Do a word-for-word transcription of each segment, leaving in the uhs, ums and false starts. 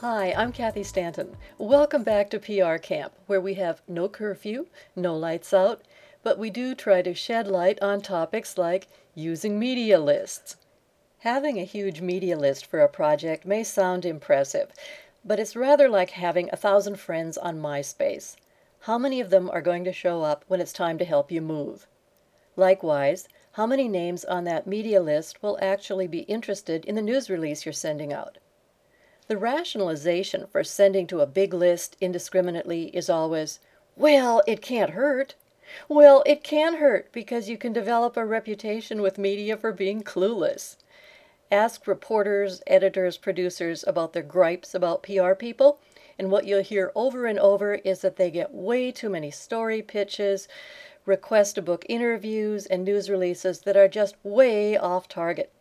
Hi, I'm Kathy Stanton. Welcome back to P R Camp, where we have no curfew, no lights out, but we do try to shed light on topics like using media lists. Having a huge media list for a project may sound impressive, but it's rather like having a thousand friends on MySpace. How many of them are going to show up when it's time to help you move? Likewise, how many names on that media list will actually be interested in the news release you're sending out? The rationalization for sending to a big list indiscriminately is always, well, it can't hurt. Well, it can hurt because you can develop a reputation with media for being clueless. Ask reporters, editors, producers about their gripes about P R people, and what you'll hear over and over is that they get way too many story pitches, request to book interviews, and news releases that are just way off target.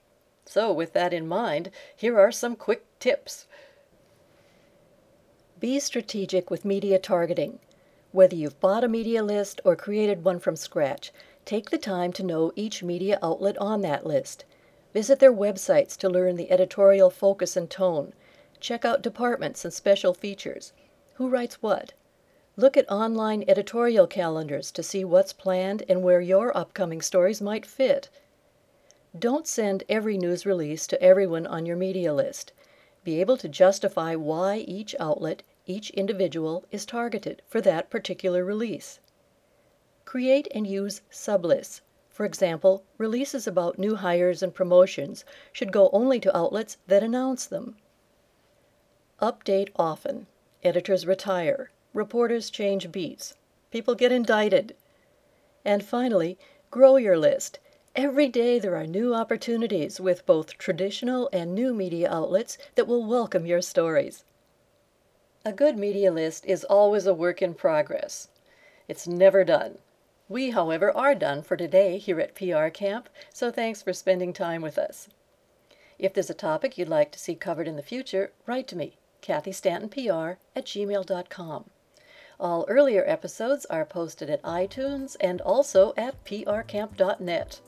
So with that in mind, here are some quick tips. Be strategic with media targeting. Whether you've bought a media list or created one from scratch, take the time to know each media outlet on that list. Visit their websites to learn the editorial focus and tone. Check out departments and special features. Who writes what? Look at online editorial calendars to see what's planned and where your upcoming stories might fit. Don't send every news release to everyone on your media list. Be able to justify why each outlet, each individual, is targeted for that particular release. Create and use sublists. For example, releases about new hires and promotions should go only to outlets that announce them. Update often. Editors retire. Reporters change beats. People get indicted. And finally, grow your list. Every day there are new opportunities with both traditional and new media outlets that will welcome your stories. A good media list is always a work in progress. It's never done. We, however, are done for today here at P R Camp, so thanks for spending time with us. If there's a topic you'd like to see covered in the future, write to me, Kathy Stanton P R at gmail dot com. All earlier episodes are posted at iTunes and also at P R Camp dot net.